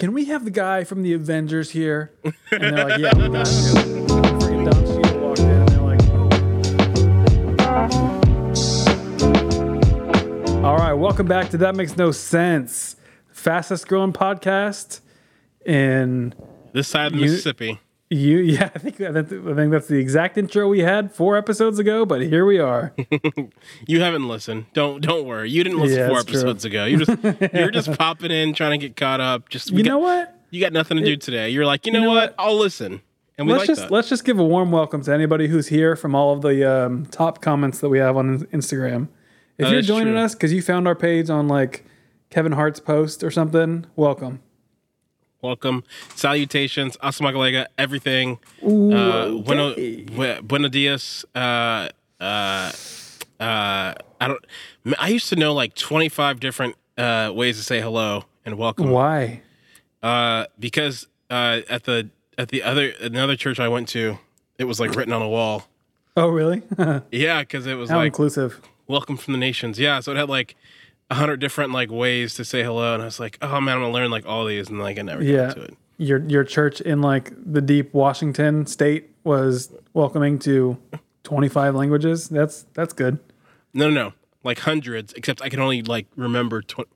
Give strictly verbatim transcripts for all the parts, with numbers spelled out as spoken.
can we have the guy from the Avengers here? And they're like, yeah, we got you. Freaking Don Cheadle walked in and they're like, oh. All right, welcome back to That Makes No Sense. Fastest growing podcast in this side of you, Mississippi. You, yeah, I think that, I think that's the exact intro we had four episodes ago, but here we are. You haven't listened. Don't don't worry. You didn't listen yeah, four episodes true. ago. You just you're just popping in trying to get caught up. Just you got, know what? You got nothing to it, do today. You're like, you know, you know what? what? I'll listen. And we let's like just that. let's just give a warm welcome to anybody who's here from all of the um, top comments that we have on Instagram. If that you're joining true. us because you found our page on like Kevin Hart's post or something, welcome. Welcome, salutations, assalamualaikum, everything. Ooh, uh, bueno, bu- buenos dias. Uh, uh, uh, I don't. I used to know like twenty-five different uh, ways to say hello and welcome. Why? Uh, because uh, at the at the other another church I went to, it was like written on a wall. Oh, really? Yeah, because it was How like inclusive. Welcome from the nations. Yeah, so it had like a hundred different like ways to say hello, and I was like, oh man, I'm gonna learn like all these, and like I never yeah. got to it. Your your church in like the deep Washington state was welcoming to twenty-five languages. That's that's good. No, no, no, like hundreds. Except I can only like remember. Tw-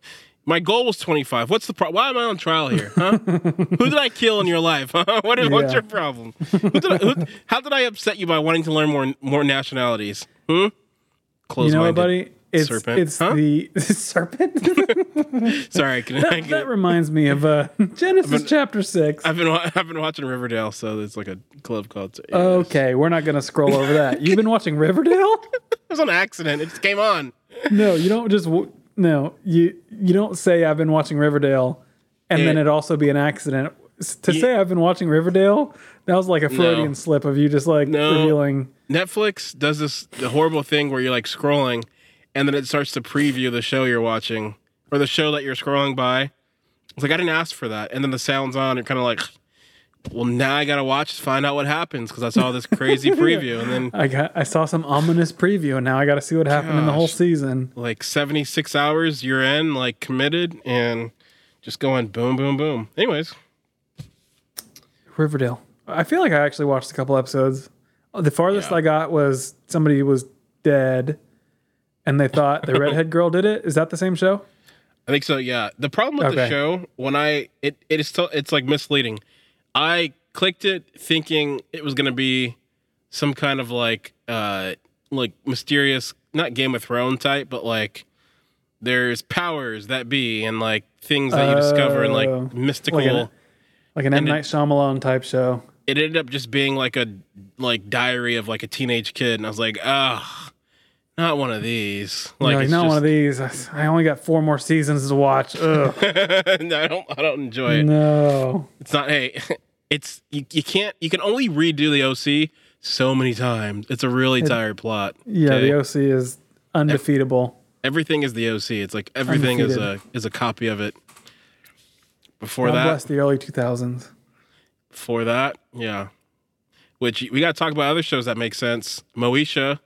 My goal was twenty-five. What's the problem? Why am I on trial here? Huh? Who did I kill in your life? Huh? What is, yeah. What's your problem? Who did I, who, how did I upset you by wanting to learn more more nationalities? Hmm. Close-minded. You know what, buddy? It's, serpent. It's huh? the serpent. Sorry, can that, I get... that reminds me of uh, Genesis been, chapter six. I've been I've been watching Riverdale, so it's like a club called. Yeah, okay, we're not gonna scroll over that. You've been watching Riverdale? It was an accident. It just came on. No, you don't just no you you don't say I've been watching Riverdale, and it, then it also be an accident to you, say I've been watching Riverdale. That was like a Freudian no, slip of you just like no, revealing. Netflix does this the horrible thing where you're like scrolling, and then it starts to preview the show you're watching or the show that you're scrolling by. It's like, I didn't ask for that. And then the sound's on. You're kind of like, well, now I got to watch to find out what happens because I saw this crazy preview. And then I got I saw some ominous preview, and now I got to see what happened gosh, in the whole season. Like seventy-six hours, you're in, like committed, and just going boom, boom, boom. Anyways. Riverdale. I feel like I actually watched a couple episodes. The farthest yeah. I got was somebody was dead. And they thought the redhead girl did it. Is that the same show? I think so. Yeah. The problem with okay. the show when I it it is still it's like misleading. I clicked it thinking it was going to be some kind of like uh, like mysterious, not Game of Thrones type, but like there's powers that be and like things that you uh, discover and like mystical, like an, like an M. Night Shyamalan type show. It ended up just being like a like diary of like a teenage kid, and I was like, ah. Oh. Not one of these. Like, like not just, one of these. I only got four more seasons to watch. Ugh. No, I don't. I don't enjoy it. No, it's not. Hey, it's you. You can't. You can only redo the O C so many times. It's a really it, tired plot. Yeah, okay? The O C is undefeatable. Everything is the O C. It's like everything Undefeated. is a is a copy of it. Before God that, bless the early two thousands. Before that, yeah. Which we got to talk about other shows that make sense. Moesha.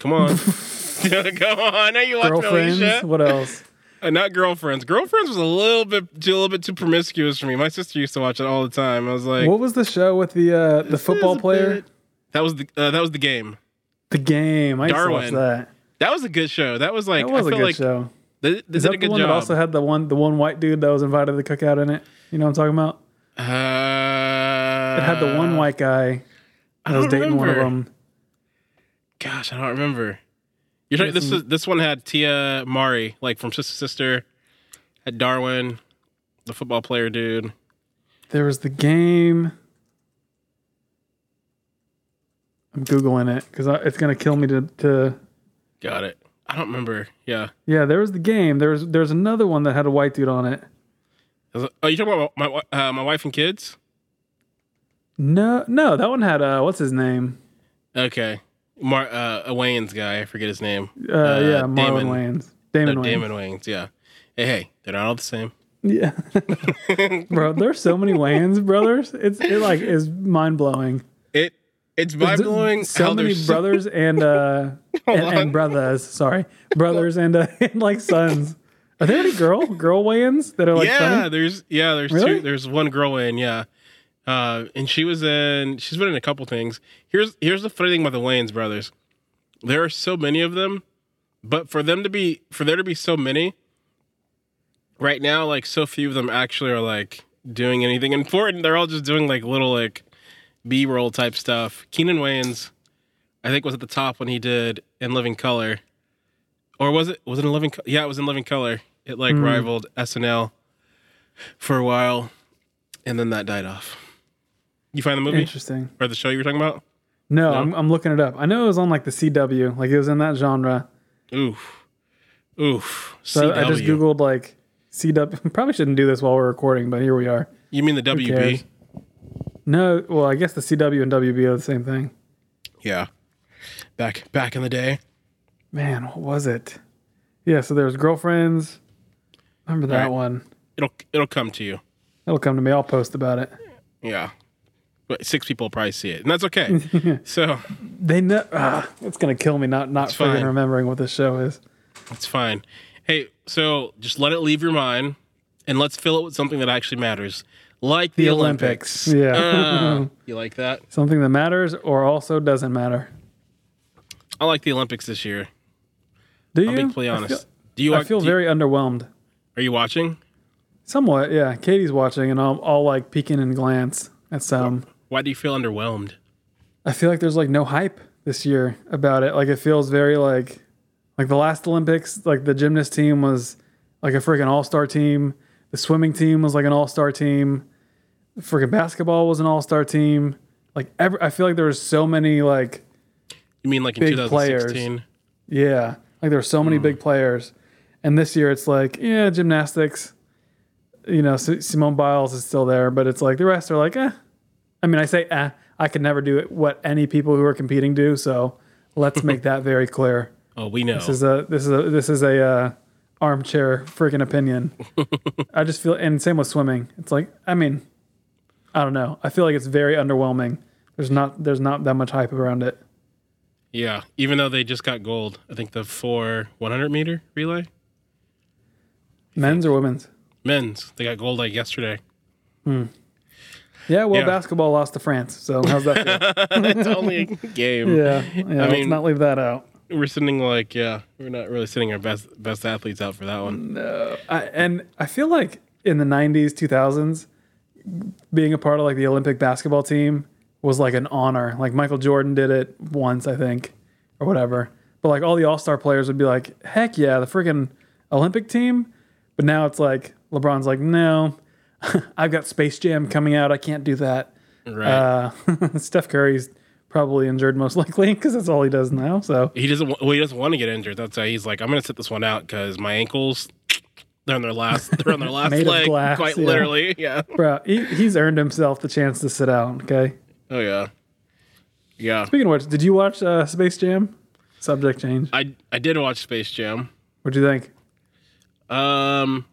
Come on. Come on. Now you watch Moesha. What else? Uh, not Girlfriends. Girlfriends was a little bit a little bit too promiscuous for me. My sister used to watch it all the time. I was like, what was the show with the uh, the football player? Bit. That was the uh, that was the game. The game. I used Darwin. to watch that. That was a good show. That was like that was I feel a good like show. They, they Is did that a good the one job. That also had the one the one white dude that was invited to the cookout in it? You know what I'm talking about? Uh, it had the one white guy that was dating remember. one of them. Gosh, I don't remember. You're talking, this is, this one had Tia Mari, like from Sister Sister, had Darwin, the football player dude. There was the game. I'm Googling it because it's gonna kill me to, to. Got it. I don't remember. Yeah. Yeah, there was the game. There was there's another one that had a white dude on it. Oh, you talking about my uh, my wife and kids? No, no, that one had uh, what's his name? Okay. Mar, uh, a Wayans guy, I forget his name. Uh, uh yeah, Marlon Wayans. Damon no, Wayans. Damon Wayans, yeah. Hey, hey, they're not all the same. Yeah, bro, there's so many Wayans brothers. It's it like is mind blowing. It it's mind blowing. So how many brothers so... and uh and, and brothers, sorry, brothers and uh, and like sons. Are there any girl girl Wayans that are like? Yeah, funny? there's yeah, there's really? two. There's one girl Wayan, yeah, uh, and she was in. She's been in a couple things. Here's here's the funny thing about the Wayans brothers. There are so many of them, but for them to be for there to be so many, right now, like so few of them actually are like doing anything important. They're all just doing like little like B-roll type stuff. Keenen Wayans, I think, was at the top when he did In Living Color. Or was it was it in Living Color? Yeah, it was in Living Color. It like mm. rivaled S N L for a while, and then that died off. You find the movie interesting, or the show you were talking about? No, no? I'm, I'm looking it up. I know it was on like the C W, like it was in that genre. Oof, oof. So C W. I just googled like C W. Probably shouldn't do this while we're recording, but here we are. You mean the W B? No, well, I guess the C W and W B are the same thing. Yeah, back back in the day. Man, what was it? Yeah, so there's Girlfriends. Remember that right. one? It'll it'll come to you. It'll come to me. I'll post about it. Yeah, but six people will probably see it, and that's okay. So they know uh, it's gonna kill me not not fucking remembering what this show is. It's fine. Hey, so just let it leave your mind, and let's fill it with something that actually matters, like the, the Olympics. Olympics. Yeah, uh, you like that? Something that matters, or also doesn't matter. I like the Olympics this year. Do you? I'll be completely honest. I feel, do you? I feel do you, very underwhelmed. Are you watching? Somewhat, yeah. Katie's watching, and I'll, I'll like peek in and glance at some. Why do you feel underwhelmed? I feel like there's like no hype this year about it. Like it feels very like, like the last Olympics, like the gymnast team was like a freaking all-star team. The swimming team was like an all-star team. Freaking basketball was an all-star team. Like every, I feel like there was so many like. You mean like in twenty sixteen? Players. Yeah. Like there were so many mm. big players, and this year it's like, yeah, gymnastics, you know, Simone Biles is still there, but it's like the rest are like, eh. I mean, I say, eh, I could never do it what any people who are competing do. So let's make that very clear. Oh, we know. This is a, this is a, this is a uh, armchair freaking opinion. I just feel, and same with swimming. It's like, I mean, I don't know. I feel like it's very underwhelming. There's not, there's not that much hype around it. Yeah, even though they just got gold. I think the four one hundred meter relay. Men's or women's? Men's. They got gold like yesterday. Hmm. Yeah, well, yeah. Basketball lost to France, so how's that feel? That's only a game. Yeah, yeah I let's mean, not leave that out. We're sending like, yeah, we're not really sending our best best athletes out for that one. No, I, and I feel like in the nineties, two thousands, being a part of like the Olympic basketball team was like an honor. Like Michael Jordan did it once, I think, or whatever. But like all the all-star players would be like, heck yeah, the freaking Olympic team. But now it's like, LeBron's like, no, I've got Space Jam coming out. I can't do that. Right. Uh, Steph Curry's probably injured most likely because that's all he does now. So he doesn't, well, he doesn't want to get injured. That's why he's like, I'm going to sit this one out because my ankles, they're on their last, they're on their last leg, glass, quite yeah. literally. Yeah. Bro, he, he's earned himself the chance to sit out, okay? Oh, yeah. Yeah. Speaking of which, did you watch uh, Space Jam? Subject change. I I did watch Space Jam. What'd you think? Um,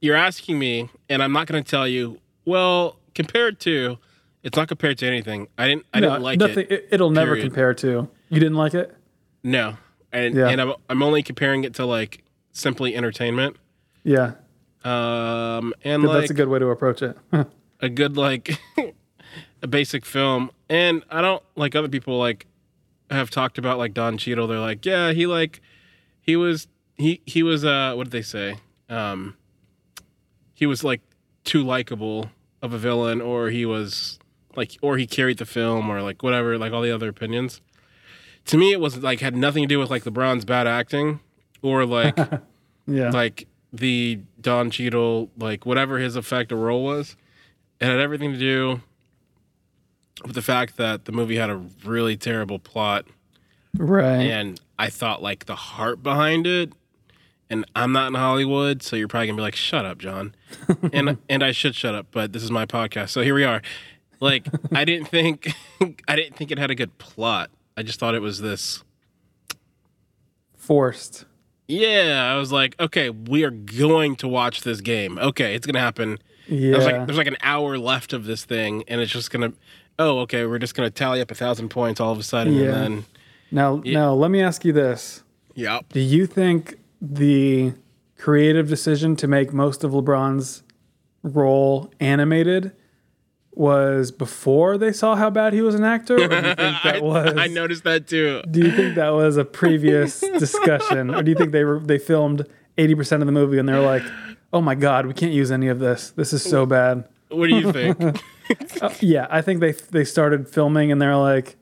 you're asking me, and I'm not going to tell you, well, compared to, it's not compared to anything. I didn't I no, didn't like nothing, it. It'll period. Never compare to. You didn't like it? No. And, yeah. and I'm, I'm only comparing it to, like, simply entertainment. Yeah. Um, and like, that's a good way to approach it. A good, like, a basic film. And I don't, like, other people, like, have talked about, like, Don Cheadle. They're like, yeah, he, like, he was, he, he was, uh, what did they say? Um, he was, like, too likable of a villain, or he was, like, or he carried the film, or, like, whatever, like, all the other opinions. To me, it was, like, had nothing to do with, like, LeBron's bad acting, or, like, yeah, like, the Don Cheadle, like, whatever his effect or role was. It had everything to do with the fact that the movie had a really terrible plot. Right. And I thought, like, the heart behind it, and I'm not in Hollywood, so you're probably going to be like, shut up, John. and and I should shut up, but this is my podcast, so here we are. Like, I didn't think I didn't think it had a good plot. I just thought it was this... forced. Yeah, I was like, okay, we are going to watch this game. Okay, it's going to happen... Yeah. There's like, there's like an hour left of this thing, and it's just gonna. Oh, okay. We're just gonna tally up a thousand points all of a sudden, yeah. and then. Now, yeah. now, let me ask you this. Yep. Do you think the creative decision to make most of LeBron's role animated was before they saw how bad he was an actor? Or do you think that I, was, I noticed that too. Do you think that was a previous discussion? Or do you think they were, they filmed eighty percent of the movie and they're like, oh my God, we can't use any of this. This is so bad. What do you think? uh, yeah, I think they they started filming and they're like,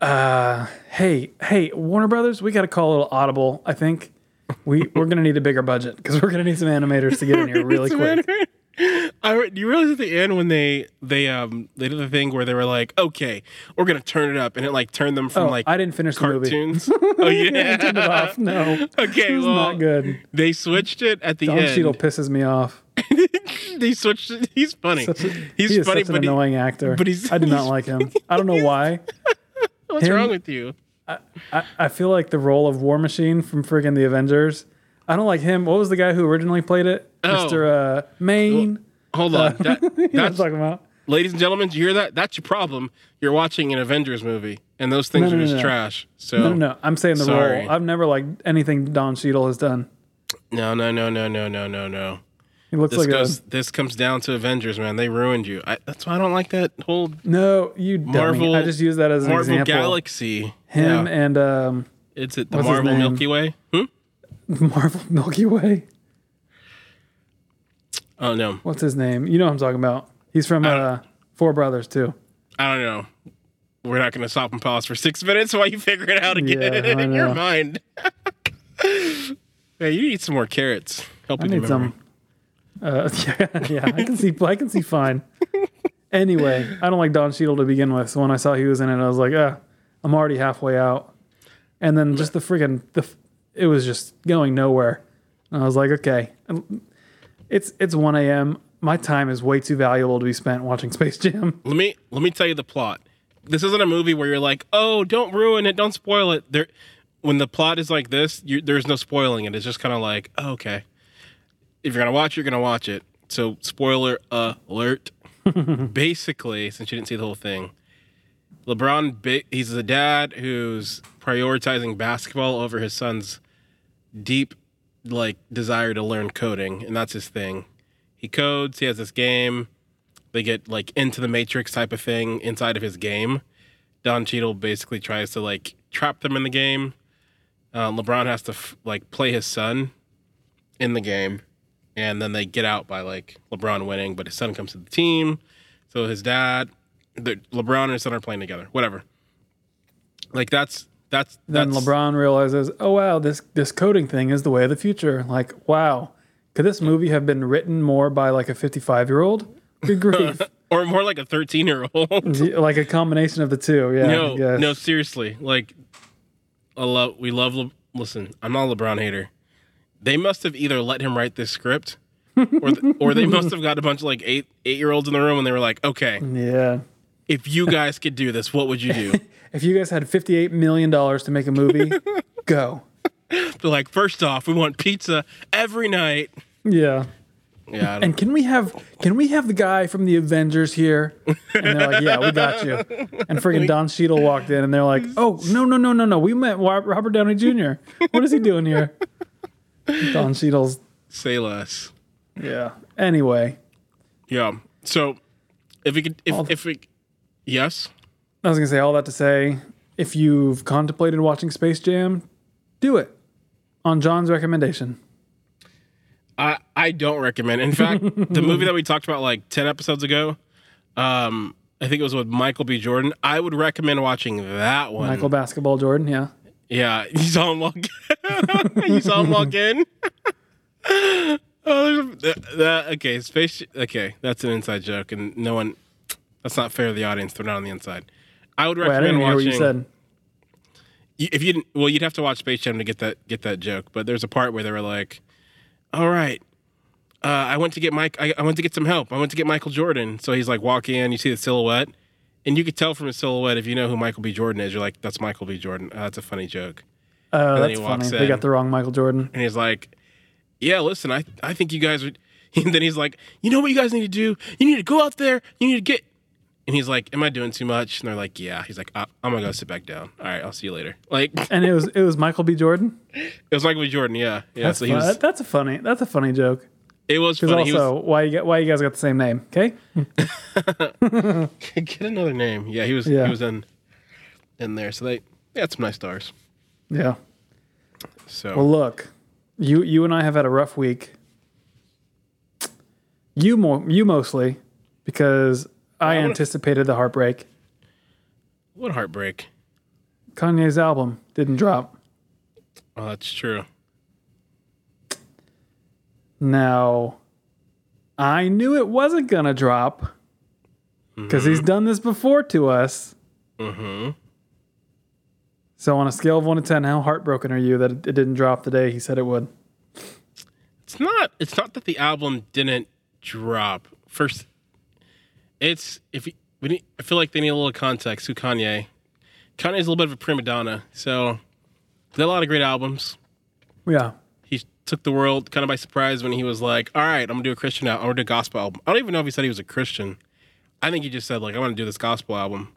uh, hey, hey, Warner Brothers, we got to call a little audible. I think we, we're going to need a bigger budget because we're going to need some animators to get in here really quick. I, you realize at the end when they they um they did the thing where they were like, okay, we're gonna turn it up, and it like turned them from oh, like I didn't finish cartoons. The movie. Oh yeah, I turned it off. No, okay, it was well, not good. They switched it at the Don end. Don Cheadle pisses me off. They switched. It. He's funny. A, he's he is funny, such but an he, annoying actor. But he's, I do not like him. I don't know why. What's Him, wrong with you? I, I I feel like the role of War Machine from friggin' the Avengers. I don't like him. What was the guy who originally played it? Oh. Mister Uh, Maine. Well, hold on. Uh, that, that's you know what I'm talking about. Ladies and gentlemen, do you hear that? That's your problem. You're watching an Avengers movie, and those things no, no, are just no, no. trash. So no, no, no. I'm saying the Sorry. role. I've never liked anything Don Cheadle has done. No, no, no, no, no, no, no, no. He looks this like goes, a, this comes down to Avengers, man. They ruined you. I, that's why I don't like that whole no. You Marvel. Dummy. I just use that as an Marvel example. Marvel Galaxy. Him yeah. and um. It's at the Marvel Milky Way. Hmm? Marvel Milky Way. Oh no! What's his name? You know what I'm talking about. He's from uh, Four Brothers too. I don't know. We're not going to stop and pause for six minutes while you figure it out again yeah, in your mind. Hey, you need some more carrots. Help I you need some. Uh, yeah, yeah, I can see. I can see fine. Anyway, I don't like Don Cheadle to begin with. So when I saw he was in it, I was like, ah, I'm already halfway out. And then just the freaking the. It was just going nowhere. And I was like, okay, it's it's one a.m. My time is way too valuable to be spent watching Space Jam. Let me let me tell you the plot. This isn't a movie where you're like, oh, don't ruin it, don't spoil it. There, when the plot is like this, you, there's no spoiling it. It's just kind of like, oh, okay, if you're gonna watch, you're gonna watch it. So spoiler alert. Basically, since you didn't see the whole thing. LeBron, he's a dad who's prioritizing basketball over his son's deep, like, desire to learn coding, and that's his thing. He codes, he has this game, they get, like, into the Matrix type of thing inside of his game. Don Cheadle basically tries to, like, trap them in the game. Uh, LeBron has to, f- like, play his son in the game, and then they get out by, like, LeBron winning, but his son comes to the team, so his dad... The LeBron and his son are playing together. Whatever. Like that's that's that's. Then LeBron realizes, oh wow, this this coding thing is the way of the future. Like wow, could this movie have been written more by like a fifty-five year old? Good grief. Or more like a thirteen year old. Like a combination of the two. Yeah. No, no, seriously. Like, I love. We love. Le- Listen, I'm not a LeBron hater. They must have either let him write this script, or th- or they must have got a bunch of like eight eight year olds in the room and they were like, okay, yeah. If you guys could do this, what would you do? If you guys had fifty-eight million dollars to make a movie, go. They're like, first off, we want pizza every night. Yeah. Yeah. I don't and can we have can we have the guy from the Avengers here? And they're like, yeah, we got you. And friggin' Don Cheadle walked in, and they're like, oh, no, no, no, no, no. We met Robert Downey Junior What is he doing here? Don Cheadle's... Say less. Yeah. Anyway. Yeah. So, if we could... if All if we. Yes. I was going to say all that to say, if you've contemplated watching Space Jam, do it on John's recommendation. I I don't recommend. In fact, the movie that we talked about like ten episodes ago, um, I think it was with Michael B. Jordan. I would recommend watching that one. Michael Basketball Jordan, yeah. Yeah. You saw him walk in. You saw him walk in. Oh, that, that, okay. Space. Okay. That's an inside joke and no one... That's not fair to the audience. They're not on the inside. I would recommend Wait, I didn't watching. Hear what you said. If you didn't, well, you'd have to watch Space Jam to get that get that joke. But there's a part where they were like, "All right, uh, I went to get Mike. I, I went to get some help. I went to get Michael Jordan." So he's like walking in. You see the silhouette, and you could tell from his silhouette if you know who Michael B. Jordan is. You're like, "That's Michael B. Jordan." Oh, that's a funny joke. Oh, uh, that's funny. They got the wrong Michael Jordan. And he's like, "Yeah, listen, I I think you guys are." And then he's like, "You know what you guys need to do? You need to go out there. You need to get." And he's like, "Am I doing too much?" And they're like, "Yeah." He's like, "I'm gonna go sit back down. All right, I'll see you later." Like, and it was it was Michael B. Jordan. It was Michael B. Jordan. Yeah, yeah. That's, so he was, that's a funny. That's a funny joke. It was funny. Because also, was, why you got, why you guys got the same name? Okay, get another name. Yeah, he was yeah. he was in in there. So they they had some nice stars. Yeah. So well, look, you you and I have had a rough week. You more you mostly because. I anticipated the heartbreak. What heartbreak? Kanye's album didn't drop. Oh, that's true. Now, I knew it wasn't going to drop because mm-hmm. he's done this before to us. Mm-hmm. So on a scale of one to ten, how heartbroken are you that it didn't drop the day he said it would? It's not, it's not that the album didn't drop. First... It's if you, we need, I feel like they need a little context. Who Kanye? Kanye's a little bit of a prima donna. So did a lot of great albums. Yeah, he took the world kind of by surprise when he was like, "All right, I'm gonna do a Christian album. I'm gonna do a gospel album." I don't even know if he said he was a Christian. I think he just said like, "I want to do this gospel album."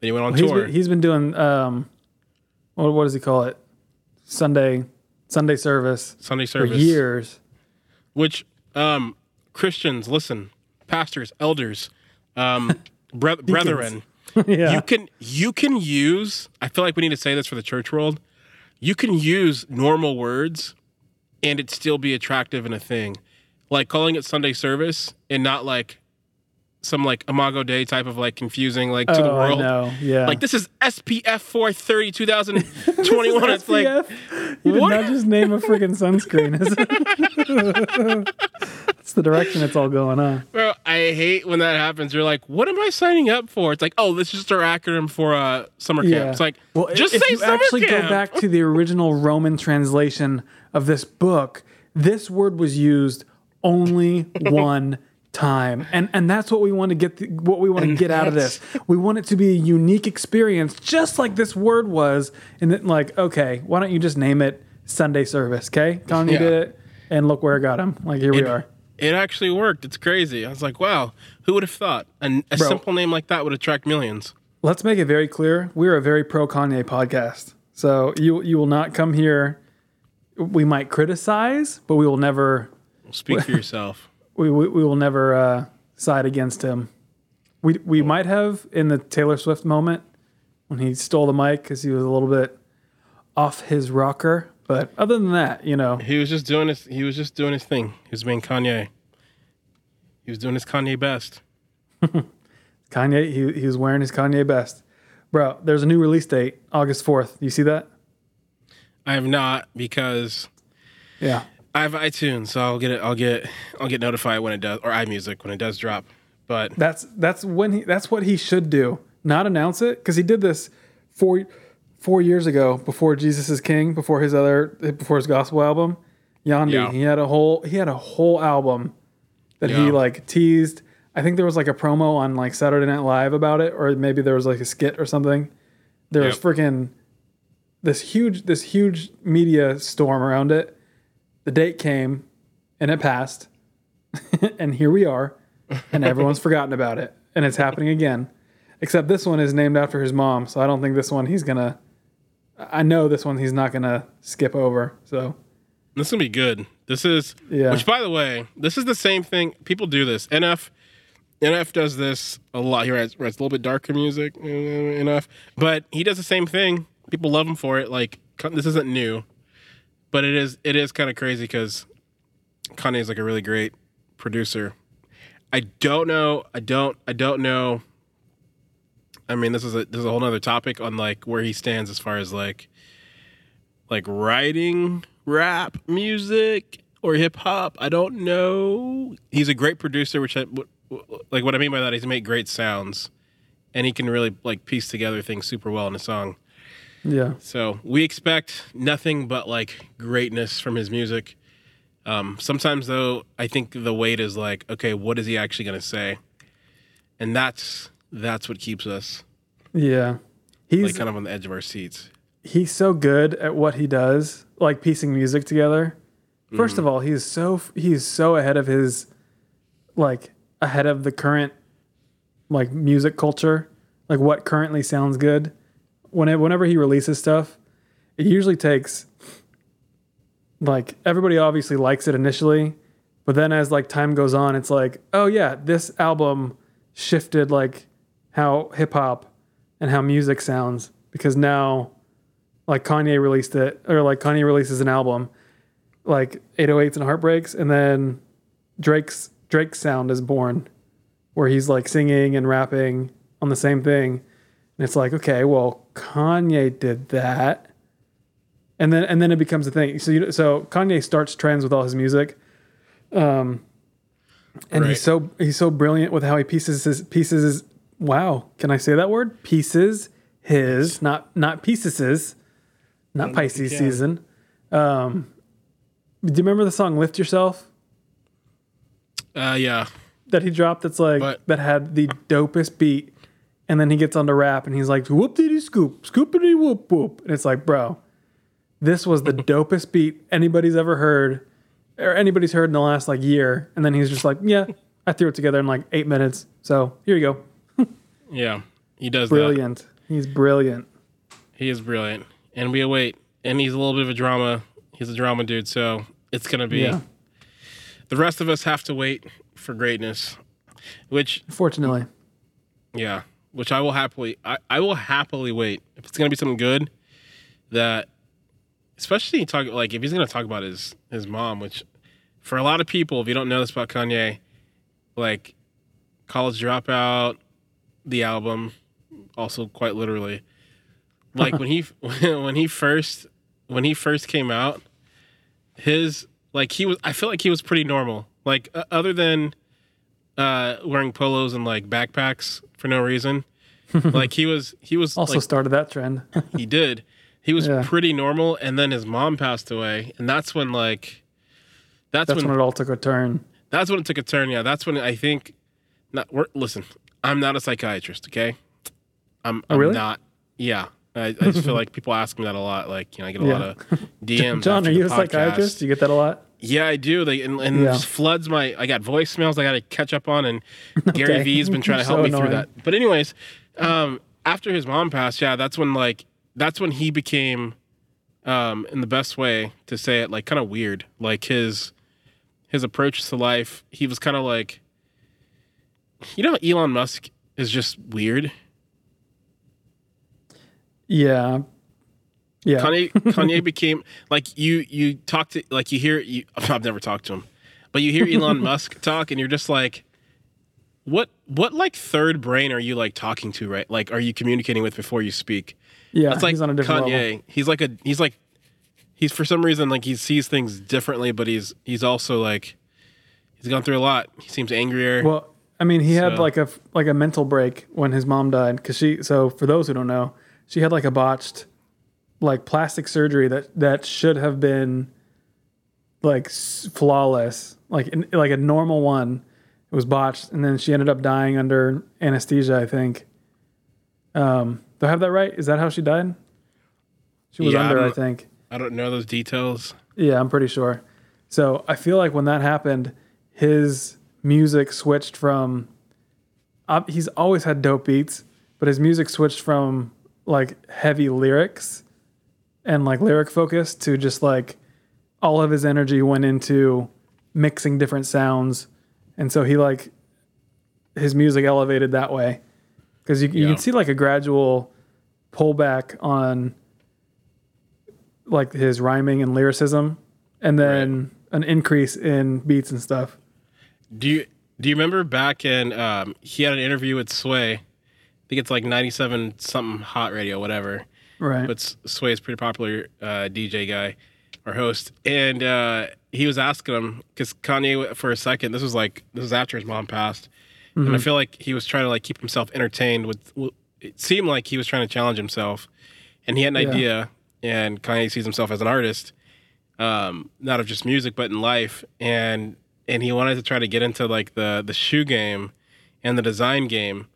Then he went on well, tour. He's been, he's been doing um, what, what does he call it? Sunday Sunday service. Sunday service for years. Which um, Christians listen, pastors, elders. Um, bre- brethren, yeah. you can you can use. I feel like we need to say this for the church world. You can use normal words, and it still be attractive and a thing. Like calling it Sunday service and not like some like Imago Dei type of like confusing like to oh, the world. I know. Yeah. Like this is S P F four thirty two thousand twenty-one. It's like you did what? Not just name a freaking sunscreen. Is it? That's the direction it's all going on. Bro, I hate when that happens. You're like, what am I signing up for? It's like, oh, this is just our acronym for uh, summer camp. Yeah. It's like, well, just if, say if summer camp. If you actually go back to the original Roman translation of this book, this word was used only one time. And and that's what we want to get the, what we want to get out of this. We want it to be a unique experience, just like this word was. And then like, okay, why don't you just name it Sunday service, okay? Kanye yeah. did it, and look where it got him. Like, here we it, are. It actually worked. It's crazy. I was like, wow, who would have thought? And a Bro, simple name like that would attract millions. Let's make it very clear. We're a very pro-Kanye podcast. So you you will not come here. We might criticize, but we will never... Speak we, for yourself. We we, we will never uh, side against him. We, we might have in the Taylor Swift moment when he stole the mic because he was a little bit off his rocker. But other than that, you know, he was just doing his he was just doing his thing. He was being Kanye. He was doing his Kanye best. Kanye, he he was wearing his Kanye best, bro. There's a new release date, August fourth. You see that? I have not because yeah, I have iTunes, so I'll get it. I'll get I'll get notified when it does, or iMusic when it does drop. But that's that's when he that's what he should do. Not announce it because he did this for. Four years ago, before Jesus is King, before his other, before his gospel album, Yandhi, yeah. he had a whole, he had a whole album that yeah. he like teased. I think there was like a promo on like Saturday Night Live about it, or maybe there was like a skit or something. There yep. was freaking this huge, this huge media storm around it. The date came and it passed, and here we are, and everyone's forgotten about it, and it's happening again. Except this one is named after his mom, so I don't think this one he's gonna. I know this one he's not going to skip over. So this is going to be good. This is, yeah. which by the way, this is the same thing. People do this. N F N F does this a lot. He writes, writes a little bit darker music, N F. But he does the same thing. People love him for it. Like, this isn't new. But it is it is kind of crazy because Kanye is like a really great producer. I don't know. I don't. I don't know. I mean, this is a this is a whole nother topic on like where he stands as far as like like writing rap music or hip hop. I don't know. He's a great producer, which I, like what I mean by that is he made great sounds, and he can really like piece together things super well in a song. Yeah. So we expect nothing but like greatness from his music. Um, sometimes though, I think the weight is like, okay, what is he actually going to say? And that's. That's what keeps us, yeah, he's like kind of on the edge of our seats. He's so good at what he does, like piecing music together. First mm-hmm. of all, he's so he's so ahead of his, like ahead of the current like music culture, like what currently sounds good. Whenever, whenever he releases stuff, it usually takes, like, everybody obviously likes it initially, but then as like time goes on, it's like, oh yeah, this album shifted like how hip hop and how music sounds, because now like Kanye released it, or like Kanye releases an album like eight oh eights and Heartbreaks, and then Drake's Drake's sound is born, where he's like singing and rapping on the same thing. And it's like, okay, well, Kanye did that. And then and then it becomes a thing. So you, so Kanye starts trends with all his music. Um and right. he's so he's so brilliant with how he pieces his pieces his, wow, can I say that word? Pieces his, not not pieces, not Pisces season. Um do you remember the song Lift Yourself? Uh yeah. That he dropped that's like but, that had the dopest beat, and then he gets on to rap and he's like whoop-diddy scoop, scoopity whoop whoop. And it's like, bro, this was the dopest beat anybody's ever heard, or anybody's heard in the last like year. And then he's just like, yeah, I threw it together in like eight minutes. So here you go. Yeah, he does brilliant. That. He's brilliant. He is brilliant. And we await. And he's a little bit of a drama. He's a drama dude. So it's going to be, yeah. The rest of us have to wait for greatness, which fortunately, yeah, which I will happily, I, I will happily wait. If it's going to be something good that, especially talk like if he's gonna talk about his, his mom, which for a lot of people, if you don't know this about Kanye, like College Dropout, the album, also quite literally, like when he when he first when he first came out, his like he was I feel like he was pretty normal, like uh, other than uh, wearing polos and like backpacks for no reason, like he was he was also like, started that trend. He did. He was yeah. pretty normal, and then his mom passed away, and that's when like, that's, that's when, when it all took a turn. That's when it took a turn. Yeah, that's when I think. Not we're, listen, I'm not a psychiatrist. Okay, I'm, I'm oh, really? not. Yeah, I, I just feel like people ask me that a lot. Like, you know, I get a yeah. lot of D Ms. John, are you a podcast. psychiatrist? You get that a lot. Yeah, I do. They and, and yeah. just floods my. I got voicemails I got to catch up on, and okay. Gary V's been trying to help so me annoying. through that. But anyways, um, after his mom passed, yeah, that's when like. That's when he became, um, in the best way to say it, like kind of weird. Like his his approach to life, he was kind of like, you know, Elon Musk is just weird. Yeah, yeah. Kanye Kanye became like you. You talk to like you hear. You, I've never talked to him, but you hear Elon Musk talk, and you're just like, what what like third brain are you like talking to, right? Like, are you communicating with before you speak? Yeah, it's like he's on a different Kanye. Level. He's like a he's like he's for some reason like he sees things differently, but he's he's also like he's gone through a lot. He seems angrier. Well, I mean, he so. had like a like a mental break when his mom died, because she. So for those who don't know, she had like a botched like plastic surgery that that should have been like flawless, like in, like a normal one. It was botched, and then she ended up dying under anesthesia, I think. Um. Do I have that right? Is that how she died? She was yeah, under, I, I think. I don't know those details. Yeah, I'm pretty sure. So I feel like when that happened, his music switched from... Uh, he's always had dope beats, but his music switched from like heavy lyrics and like lyric focus to just like all of his energy went into mixing different sounds. And so he like... His music elevated that way. Because you, you yeah. can see like a gradual pullback on like his rhyming and lyricism, and then right. an increase in beats and stuff. Do you do you remember back in um, he had an interview with Sway? I think it's like ninety-seven something hot radio, whatever. Right. But Sway is a pretty popular uh, D J guy or host, and uh, he was asking him because Kanye for a second. This was like this was after his mom passed. Mm-hmm. And I feel like he was trying to like keep himself entertained with, it seemed like he was trying to challenge himself, and he had an yeah. idea, and Kanye sees himself as an artist, um, not of just music, but in life. And, and he wanted to try to get into like the, the shoe game and the design game.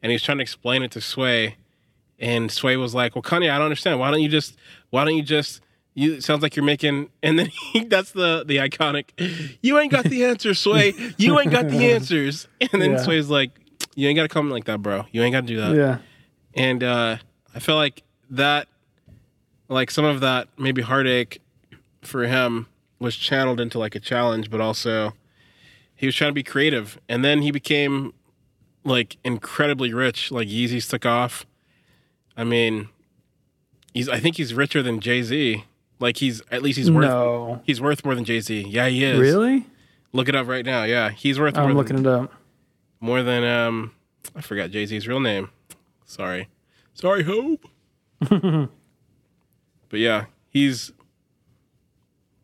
And he was trying to explain it to Sway, and Sway was like, well, Kanye, I don't understand. Why don't you just, why don't you just, you, it sounds like you're making, and then he, that's the the iconic, you ain't got the answers, Sway. You ain't got the answers. And then yeah. Sway's like, you ain't got to comment like that, bro. You ain't got to do that. Yeah. And uh, I feel like that, like some of that maybe heartache for him was channeled into like a challenge, but also he was trying to be creative. And then he became like incredibly rich. Like Yeezys took off. I mean, he's I think he's richer than Jay-Z. Like he's at least he's worth no. he's worth more than Jay-Z. Yeah, he is. Really? Look it up right now. Yeah, he's worth. I'm more looking than, it up. More than um, I forgot Jay-Z's real name. Sorry, sorry, Hope. But yeah, he's.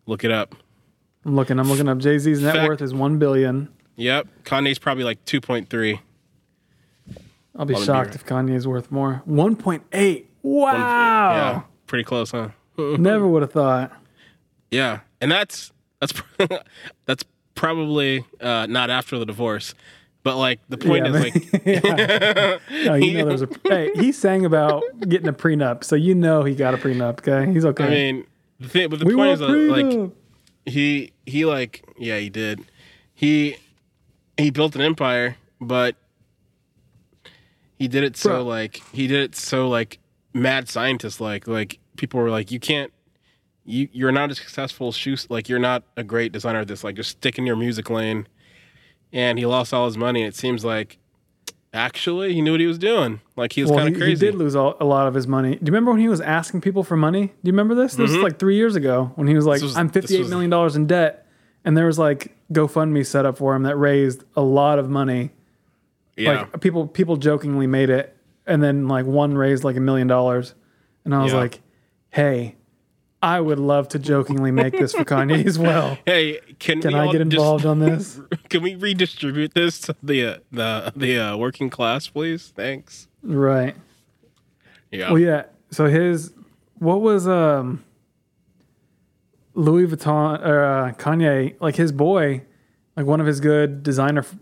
Look it up. I'm looking. I'm looking up. Jay-Z's net Fact, worth is one billion. Yep. Kanye's probably like two point three. I'll be I'll shocked be right. if Kanye's worth more. One point eight. Wow. one, yeah, pretty close, huh? Never would have thought. Yeah, and that's that's that's probably uh, not after the divorce, but like the point yeah, is man. Like, no, you know, there's a hey, he sang about getting a prenup, so you know he got a prenup. Okay, he's okay. I mean, the thing, but the we point is prenup. like he he like yeah he did he he built an empire, but he did it so Bro. like he did it so like mad scientist like like. People were like, you can't, you, you're not a successful shoe, like, you're not a great designer of this, like, just stick in your music lane. And he lost all his money. And it seems like, actually, he knew what he was doing. Like, he was well, kind of crazy. He did lose all, a lot of his money. Do you remember when he was asking people for money? Do you remember this? Mm-hmm. This was like three years ago when he was like, was, I'm fifty-eight million dollars was... in debt. And there was like GoFundMe set up for him that raised a lot of money. Yeah. Like, people, people jokingly made it. And then like one raised like a million dollars. And I was yeah. like, hey, I would love to jokingly make this for Kanye as well. Hey, can, can we I get involved dis- on this? Can we redistribute this to the the the uh, working class, please? Thanks. Right. Yeah. Well, yeah. So his what was um Louis Vuitton or uh, Kanye like his boy, like one of his good designer f-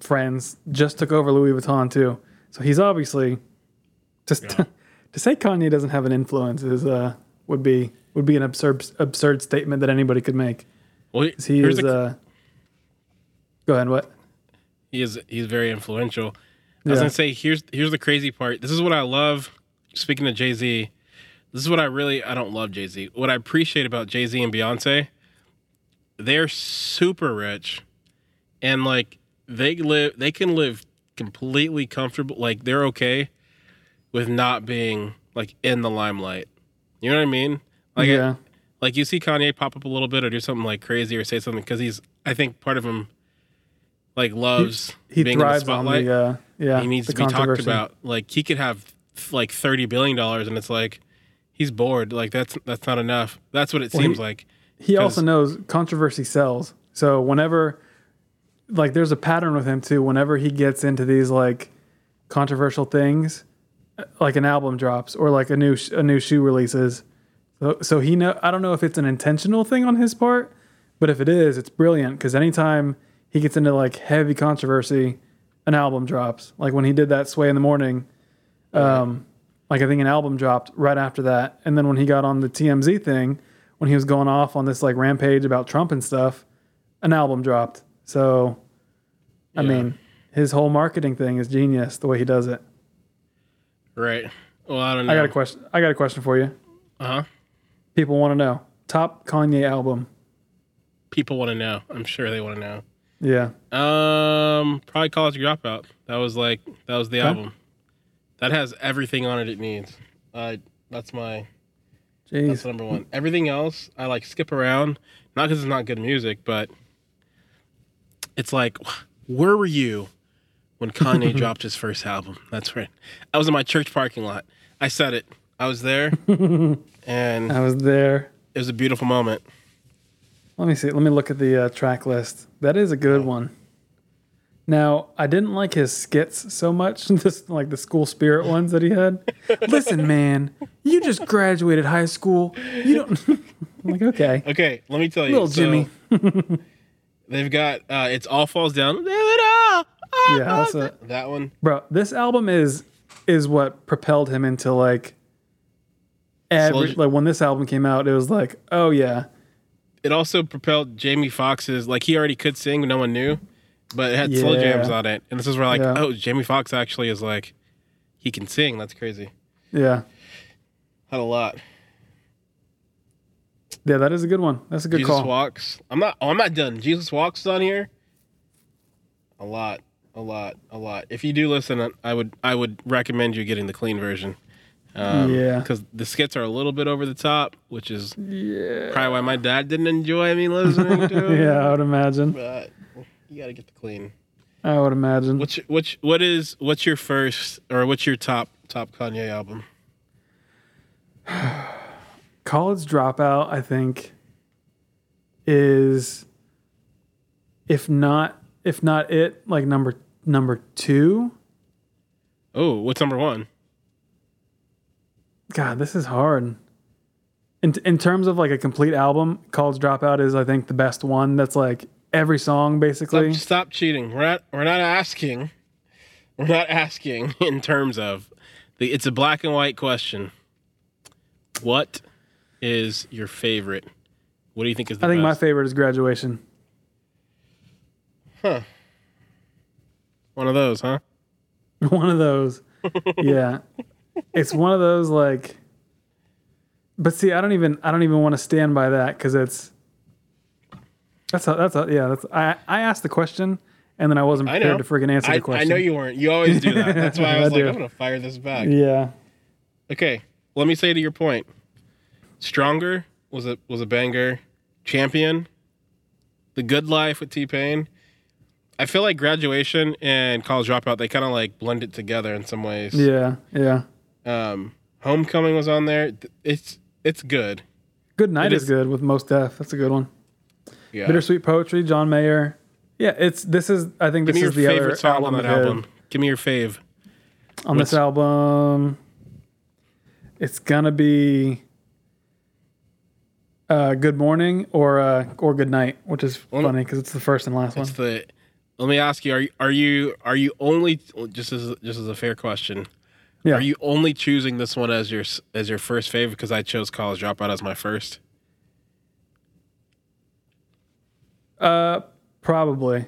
friends just took over Louis Vuitton too. So he's obviously just. Yeah. To say Kanye doesn't have an influence is uh would be would be an absurd absurd statement that anybody could make. Well, he is a, uh, go ahead. What he is he's very influential. Yeah. I was gonna say here's here's the crazy part. This is what I love. Speaking of Jay-Z, this is what I really I don't love Jay-Z. What I appreciate about Jay-Z and Beyonce, they're super rich, and like they live they can live completely comfortable. Like they're okay with not being like in the limelight. You know what I mean? Like, yeah. I, like you see Kanye pop up a little bit or do something like crazy or say something because he's, I think part of him like loves he, he being in the spotlight. The, uh, yeah, he needs to be talked about. Like he could have like thirty billion dollars and it's like, he's bored. Like that's, that's not enough. That's what it well, seems he, like. He also knows controversy sells. So whenever like there's a pattern with him too, whenever he gets into these like controversial things, like an album drops or like a new sh- a new shoe releases. So, so he know, I don't know if it's an intentional thing on his part, but if it is, it's brilliant. Cause anytime he gets into like heavy controversy, an album drops. Like when he did that Sway in the Morning, um, like I think an album dropped right after that. And then when he got on the T M Z thing, when he was going off on this like rampage about Trump and stuff, an album dropped. So, I yeah. mean, his whole marketing thing is genius the way he does it. Right. Well, I don't know. I got a question. I got a question for you. Uh-huh. People want to know. Top Kanye album. People want to know. I'm sure they want to know. Yeah. Um, probably College Dropout. That was like that was the okay. album. That has everything on it it needs. Uh, that's my Jeez. That's number one. Everything else I like skip around, not cuz it's not good music, but it's like where were you when Kanye dropped his first album? That's right. I was in my church parking lot. I said it. I was there. and I was there. It was a beautiful moment. Let me see. Let me look at the uh, track list. That is a good one. Now, I didn't like his skits so much, this, like the school spirit ones that he had. Listen, man, you just graduated high school. You don't. I'm like, okay. Okay, let me tell you. Little so, Jimmy. They've got uh, It's All Falls Down. Yeah, that's a, that one, bro. This album is is what propelled him into like every like when this album came out, it was like, oh yeah. It also propelled Jamie Foxx's like he already could sing, but no one knew. But it had yeah. slow jams on it. And this is where, like, yeah. oh, Jamie Foxx actually is like, he can sing. That's crazy. Yeah. Had a lot. Yeah, that is a good one. That's a good Jesus call. Jesus Walks. I'm not, oh, I'm not done. Jesus Walks is on here. A lot, a lot, a lot. If you do listen, I would I would recommend you getting the clean version. Um, yeah. Because the skits are a little bit over the top, which is yeah. probably why my dad didn't enjoy me listening to it. Yeah, I would imagine. But you got to get the clean. I would imagine. What's, what's, what is, what's your first, or what's your top top Kanye album? College Dropout, I think, is, if not if not it, like number number two. Oh, what's number one? God, this is hard. In in terms of like a complete album, College Dropout is, I think, the best one. That's like every song basically. Stop, stop cheating. We're not we're not asking. We're not asking in terms of the, it's a black and white question. What is your favorite? What do you think is the best? I think best? My favorite is Graduation. Huh. One of those, huh? One of those. Yeah. It's one of those, like, but see, I don't even I don't even want to stand by that, cuz it's That's a, that's a, yeah, that's I I asked the question and then I wasn't prepared I to freaking answer I, the question. I know you weren't. You always do that. That's why I was I like do. I'm going to fire this back. Yeah. Okay. Let me say to your point, Stronger was a was a banger. Champion, The Good Life with T-Pain. I feel like Graduation and College Dropout, they kind of like blend it together in some ways. Yeah, yeah. Um, Homecoming was on there. It's it's good. Good Night is, is good with Mos Def. That's a good one. Yeah. Bittersweet Poetry, John Mayer. Yeah, it's this is I think this is the other song on that album. Give me your fave on What's, this album. It's gonna be uh, "Good Morning" or uh, or "Good Night," which is funny because it's the first and last it's one. The, let me ask you: Are you are you are you only just as just as a fair question? Yeah. Are you only choosing this one as your as your first favorite? Because I chose College Dropout as my first. Uh, probably.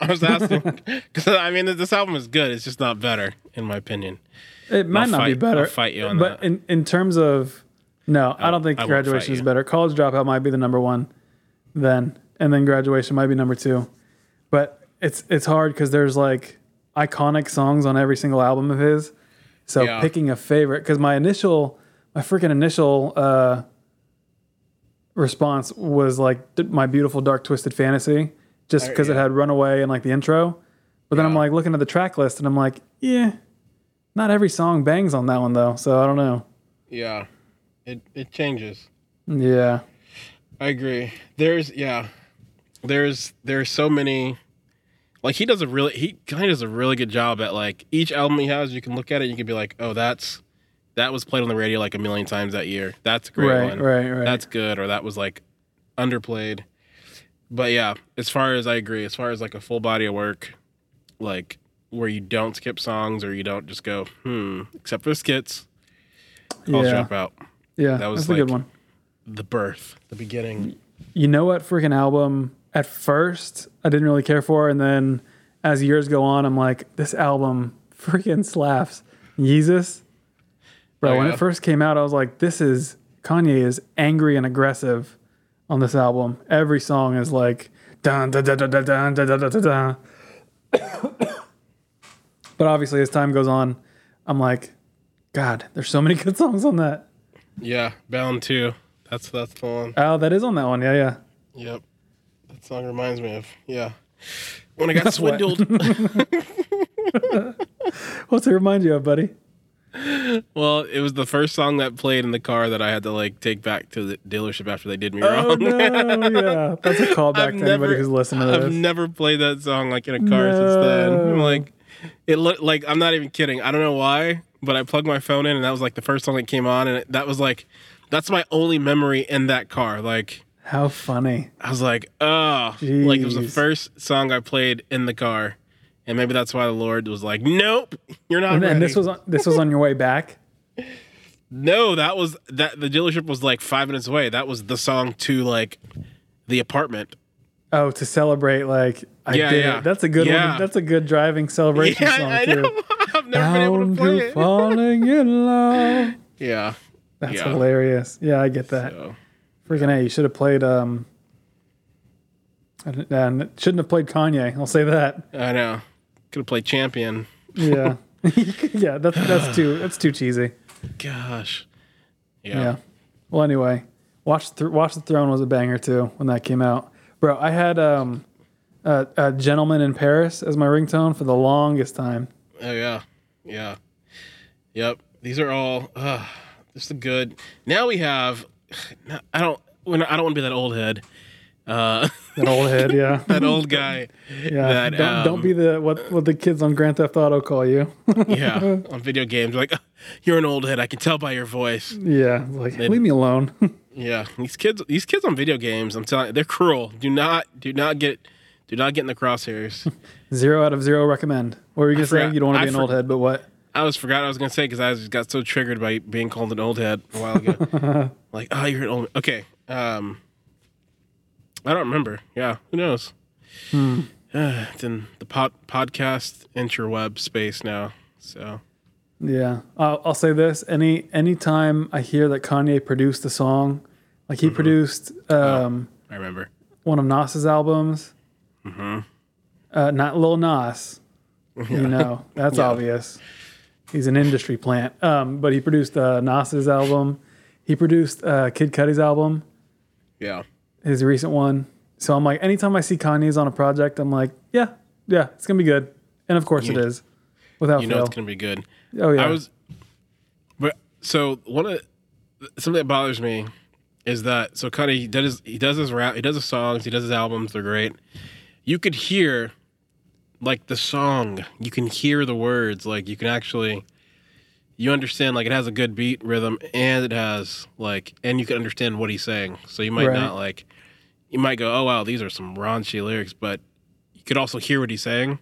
I was asking because I mean this album is good. It's just not better, in my opinion. It might not be better. I'll fight you on that. But in, in terms of no, I don't think Graduation is better. College Dropout might be the number one, then, and then Graduation might be number two. But it's it's hard because there's like iconic songs on every single album of his. So yeah. Picking a favorite, because my initial, my freaking initial uh, response was like My Beautiful Dark Twisted Fantasy, just because it had Runaway and like the intro. But then I'm like looking at the track list and I'm like, yeah. Not every song bangs on that one though, so I don't know. Yeah, it it changes. Yeah, I agree. There's yeah, there's there's so many. Like he does a really he kind of does a really good job at like each album he has. You can look at it, and you can be like, oh, that's that was played on the radio like a million times that year. That's a great right, one. Right, right, that's good, or that was like underplayed. But yeah, as far as I agree, as far as like a full body of work, like. Where you don't skip songs or you don't just go, hmm, except for skits. I'll yeah. drop out. Yeah, that was that's like a good one. The birth, the beginning. You know what freaking album at first I didn't really care for, and then as years go on, I'm like, this album freaking slaps. Yeezus. Bro, oh, when yeah. it first came out, I was like, this is, Kanye is angry and aggressive on this album. Every song is like, dun, dun, dun, dun, dun, dun, dun, dun, dun, dun. But obviously, as time goes on, I'm like, God, there's so many good songs on that. Yeah, Bound two. That's that's the one. Oh, that is on that one. Yeah, yeah. Yep. That song reminds me of, yeah. When I got swindled. What's it remind you of, buddy? Well, it was the first song that played in the car that I had to, like, take back to the dealership after they did me oh, wrong. No, yeah. That's a callback I've to never, anybody who's listening to I've this. I've never played that song, like, in a car no. since then. I'm like... It looked like, I'm not even kidding. I don't know why, but I plugged my phone in and that was like the first song that came on. And it, that was like, that's my only memory in that car. Like, how funny. I was like, oh, Jeez. Like it was the first song I played in the car. And maybe that's why the Lord was like, nope, you're not. And, ready. and this was, on, this was on your way back. No, that was that the dealership was like five minutes away. That was the song to like the apartment. Oh, to celebrate, like, I yeah, did yeah. it. That's a good yeah. one. That's a good driving celebration yeah, song, I too. Know. I've never Down been able to play to it. Falling in love. Yeah. That's yeah. hilarious. Yeah, I get that. So, Freaking yeah. A, you should have played, um, and shouldn't have played Kanye. I'll say that. I know. Could have played Champion. Yeah. yeah, that's that's too that's too cheesy. Gosh. Yeah. yeah. Well, anyway, Watch the, Watch the Throne was a banger, too, when that came out. Bro, I had um, a, a Gentleman in Paris as my ringtone for the longest time. Oh, yeah. Yeah. Yep. These are all uh, just a good. Now we have, I don't when I don't want to be that old head. Uh, that old head, yeah. that old guy. Yeah. That, don't, um, don't be the what, what the kids on Grand Theft Auto call you. yeah. On video games. Like, you're an old head. I can tell by your voice. Yeah. Like, They'd, leave me alone. Yeah, these kids, these kids on video games, I'm telling you, they're cruel. Do not, do not get, do not get in the crosshairs. Zero out of zero recommend. What were you gonna say? You don't want to be an for, old head, but what? I was forgot I was gonna say because I was, got so triggered by being called an old head a while ago. Like, oh, you're an old. Okay, um, I don't remember. Yeah, who knows? Hmm. Uh, it's in the pod, podcast interweb space now, so. Yeah, I'll, I'll say this. Any anytime I hear that Kanye produced a song, like he mm-hmm. produced, um, oh, I remember one of Nas's albums. Mm-hmm. Uh, not Lil Nas, yeah. you know that's yeah. obvious. He's an industry plant. Um, but he produced uh, Nas's album. He produced uh, Kid Cudi's album. Yeah, his recent one. So I'm like, anytime I see Kanye's on a project, I'm like, yeah, yeah, it's gonna be good, and of course yeah. it is. Without you know fail. It's gonna be good. Oh yeah. I was, but so one of something that bothers me is that so Kanye he does his, he does his rap, he does his songs, he does his albums. They're great. You could hear like the song. You can hear the words. Like you can actually, you understand. Like it has a good beat, rhythm, and it has like, and you can understand what he's saying. So you might right. not like, you might go, oh wow, these are some raunchy lyrics, but you could also hear what he's saying,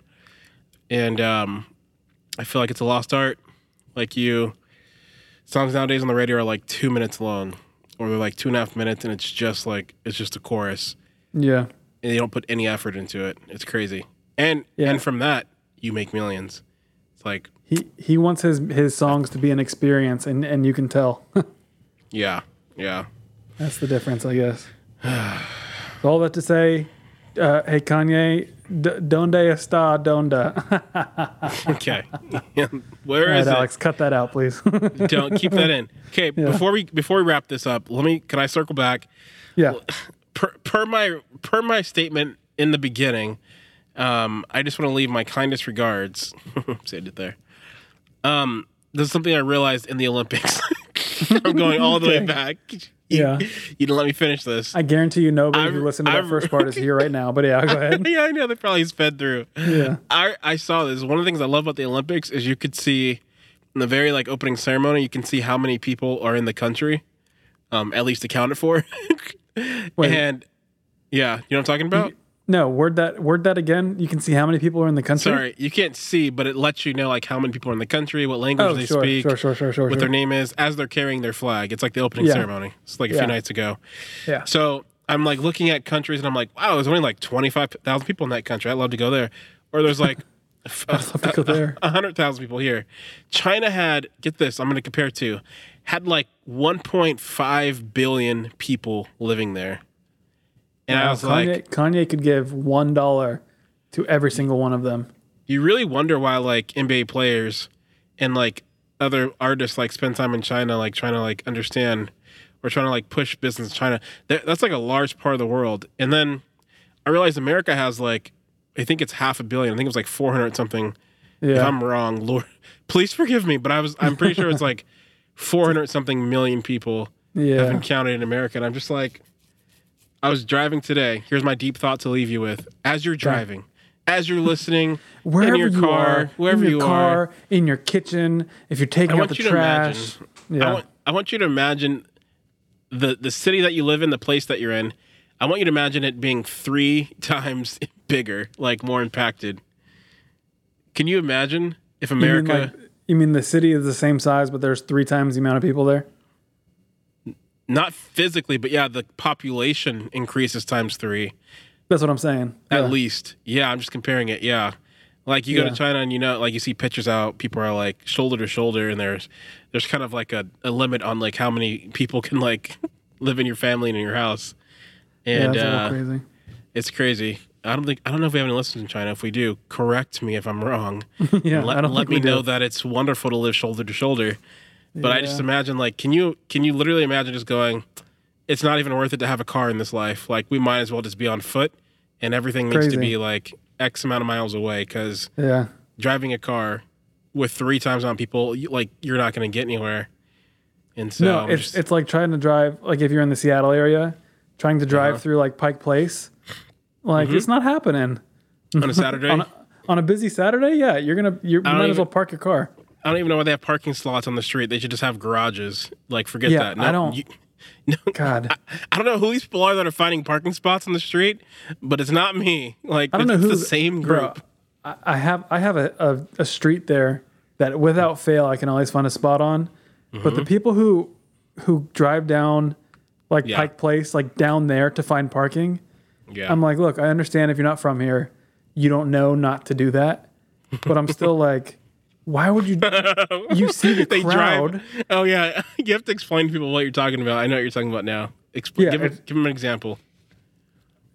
and um. I feel like it's a lost art. Like you, songs nowadays on the radio are like two minutes long, or they're like two and a half minutes, and it's just like it's just a chorus. Yeah, and they don't put any effort into it. It's crazy. And yeah. and from that, you make millions. It's like he he wants his his songs to be an experience, and and you can tell. yeah, yeah. That's the difference, I guess. So all that to say, uh, hey Kanye. D- donde está donda? okay, yeah. Where right, is Alex, it? Cut that out, please. Don't keep that in. Okay, yeah. before we before we wrap this up, let me. Can I circle back? Yeah. Per, per my per my statement in the beginning, um, I just want to leave my kindest regards. See, I did there. Um, this is something I realized in the Olympics. I'm going all the okay. way back. You, yeah, you didn't let me finish this. I guarantee you nobody I, who listened to I, that first part is here right now. But yeah, go ahead. I, yeah, I know they probably sped through. Yeah, I, I saw this. One of the things I love about the Olympics is you could see in the very like opening ceremony, you can see how many people are in the country, um, at least accounted for. Wait. And yeah, you know what I'm talking about? You, no, word that word that again. You can see how many people are in the country. Sorry, you can't see, but it lets you know like how many people are in the country, what language oh, they sure, speak, sure, sure, sure, sure, what sure. their name is, as they're carrying their flag. It's like the opening yeah. ceremony. It's like a yeah. few nights ago. Yeah. So I'm like looking at countries, and I'm like, wow, there's only like twenty-five thousand people in that country. I'd love to go there. Or there's like one hundred thousand people here. China had, get this, I'm going to compare it to, had like one point five billion people living there. And wow, I was Kanye, like, Kanye could give one dollar to every single one of them. You really wonder why, like N B A players and like other artists, like spend time in China, like trying to like understand or trying to like push business in China. That, that's like a large part of the world. And then I realized America has like, I think it's half a billion. I think it was like four hundred something. Yeah. If I'm wrong, Lord, please forgive me, but I was, I'm pretty sure it's like four hundred something million people yeah. have been counted in America, and I'm just like. I was driving today. Here's my deep thought to leave you with. As you're driving, as you're listening, wherever in your you car, are, wherever in your you car, are, in your kitchen, if you're taking out the trash. Imagine, yeah. I, want, I want you to imagine the, the city that you live in, the place that you're in. I want you to imagine it being three times bigger, like more impacted. Can you imagine if America... You mean, like, you mean the city is the same size, but there's three times the amount of people there? Not physically, but yeah, the population increases times three. That's what I'm saying. At yeah. least. Yeah, I'm just comparing it. Yeah. Like you go yeah. to China and you know, like you see pictures out, people are like shoulder to shoulder, and there's there's kind of like a, a limit on like how many people can like live in your family and in your house. And yeah, that's uh, a little crazy. It's crazy. I don't think I don't know if we have any listeners in China. If we do, correct me if I'm wrong. yeah, let I don't let me know that it's wonderful to live shoulder to shoulder. But yeah. I just imagine like can you can you literally imagine just going, it's not even worth it to have a car in this life. Like we might as well just be on foot, and everything crazy. Needs to be like X amount of miles away, because yeah. driving a car with three times on people, you, like you're not going to get anywhere. And so no, it's just, it's like trying to drive, like if you're in the Seattle area, trying to drive uh-huh. through like Pike Place, like mm-hmm. it's not happening on a Saturday. on, a, on a busy Saturday, yeah, you're gonna you're, you might even, as well park your car. I don't even know why they have parking slots on the street. They should just have garages. Like forget yeah, that. No, I don't. You, No, God, I, I don't know who these people are that are finding parking spots on the street, but it's not me. Like I don't know who the same group. Bro, I, I have I have a, a, a street there that without fail I can always find a spot on, mm-hmm. but the people who who drive down like yeah. Pike Place, like down there to find parking, yeah. I'm like, look, I understand if you're not from here, you don't know not to do that, but I'm still like. Why would you? You see the they crowd. Drive. Oh yeah, you have to explain to people what you're talking about. I know what you're talking about now. Expl- yeah, give, it, give them an example.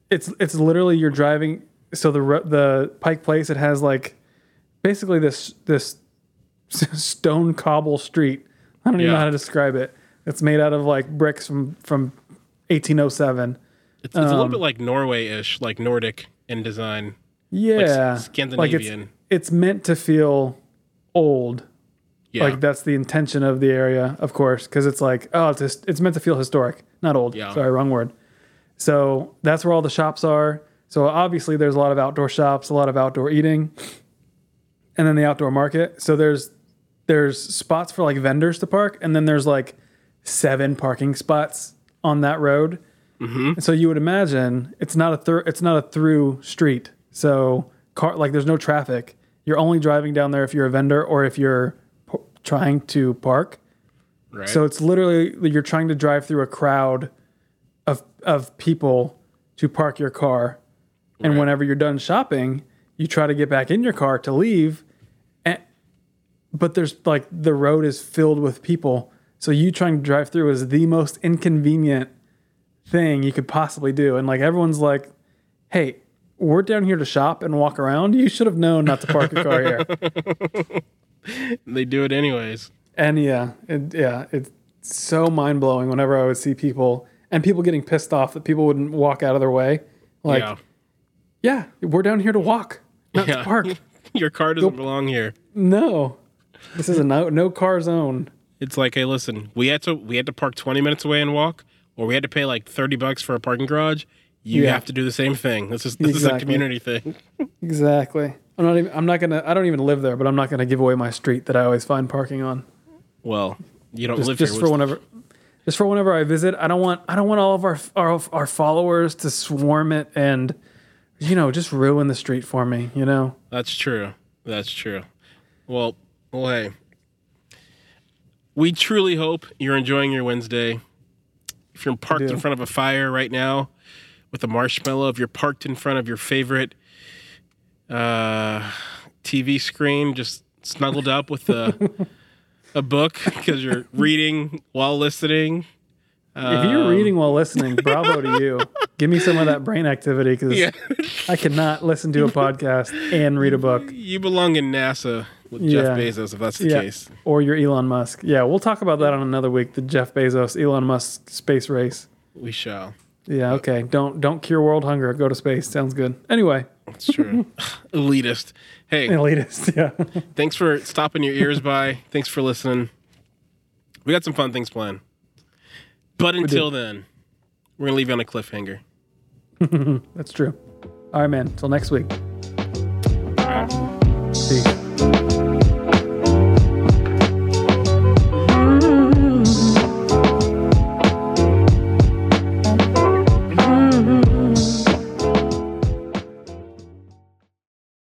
It's it's literally you're driving. So the the Pike Place, it has like basically this this stone cobble street. I don't even yeah. know how to describe it. It's made out of like bricks from from eighteen oh seven. It's, it's um, a little bit like Norway-ish, like Nordic in design. Yeah, like Scandinavian. Like it's, it's meant to feel. Old, yeah. Like that's the intention of the area, of course, because it's like, oh, it's just, it's meant to feel historic, not old. Yeah. Sorry, wrong word. So that's where all the shops are. So obviously, there's a lot of outdoor shops, a lot of outdoor eating, and then the outdoor market. So there's there's spots for like vendors to park, and then there's like seven parking spots on that road. Mm-hmm. And so you would imagine it's not a thir- it's not a through street. So car like there's no traffic. You're only driving down there if you're a vendor or if you're p- trying to park. Right. So it's literally you're trying to drive through a crowd of of people to park your car. Right. And whenever you're done shopping, you try to get back in your car to leave. And, but there's like the road is filled with people. So you trying to drive through is the most inconvenient thing you could possibly do. And like everyone's like, hey, we're down here to shop and walk around. You should have known not to park your car here. They do it anyways. And yeah, it, yeah, it's so mind blowing whenever I would see people and people getting pissed off that people wouldn't walk out of their way. Like, yeah, yeah we're down here to walk, not yeah. to park. Your car doesn't Go, belong here. No, this is a no, no car zone. It's like, hey, listen, we had to we had to park twenty minutes away and walk, or we had to pay like thirty bucks for a parking garage. You yeah. have to do the same thing. This is this exactly. is a community thing. Exactly. I'm not even. I'm not gonna. I don't even live there, but I'm not gonna give away my street that I always find parking on. Well, you don't just, live just here. Just for whenever, just for whenever I visit, I don't want. I don't want all of our, our our followers to swarm it and, you know, just ruin the street for me. You know. That's true. That's true. Well, well, hey. We truly hope you're enjoying your Wednesday. If you're parked in front of a fire right now. With a marshmallow, if you're parked in front of your favorite uh, T V screen, just snuggled up with a a book because you're reading while listening. Um, if you're reading while listening, bravo to you. Give me some of that brain activity because yeah. I cannot listen to a podcast and read a book. You belong in NASA with yeah. Jeff Bezos if that's the yeah. case. Or you're Elon Musk. Yeah, we'll talk about that on another week, the Jeff Bezos, Elon Musk space race. We shall. Yeah, okay. Don't don't cure world hunger. Go to space. Sounds good. Anyway. That's true. Elitist. Hey. Elitist, yeah. Thanks for stopping your ears by. Thanks for listening. We got some fun things planned. But until we then, we're going to leave you on a cliffhanger. That's true. All right, man. Till next week. All right. Peace.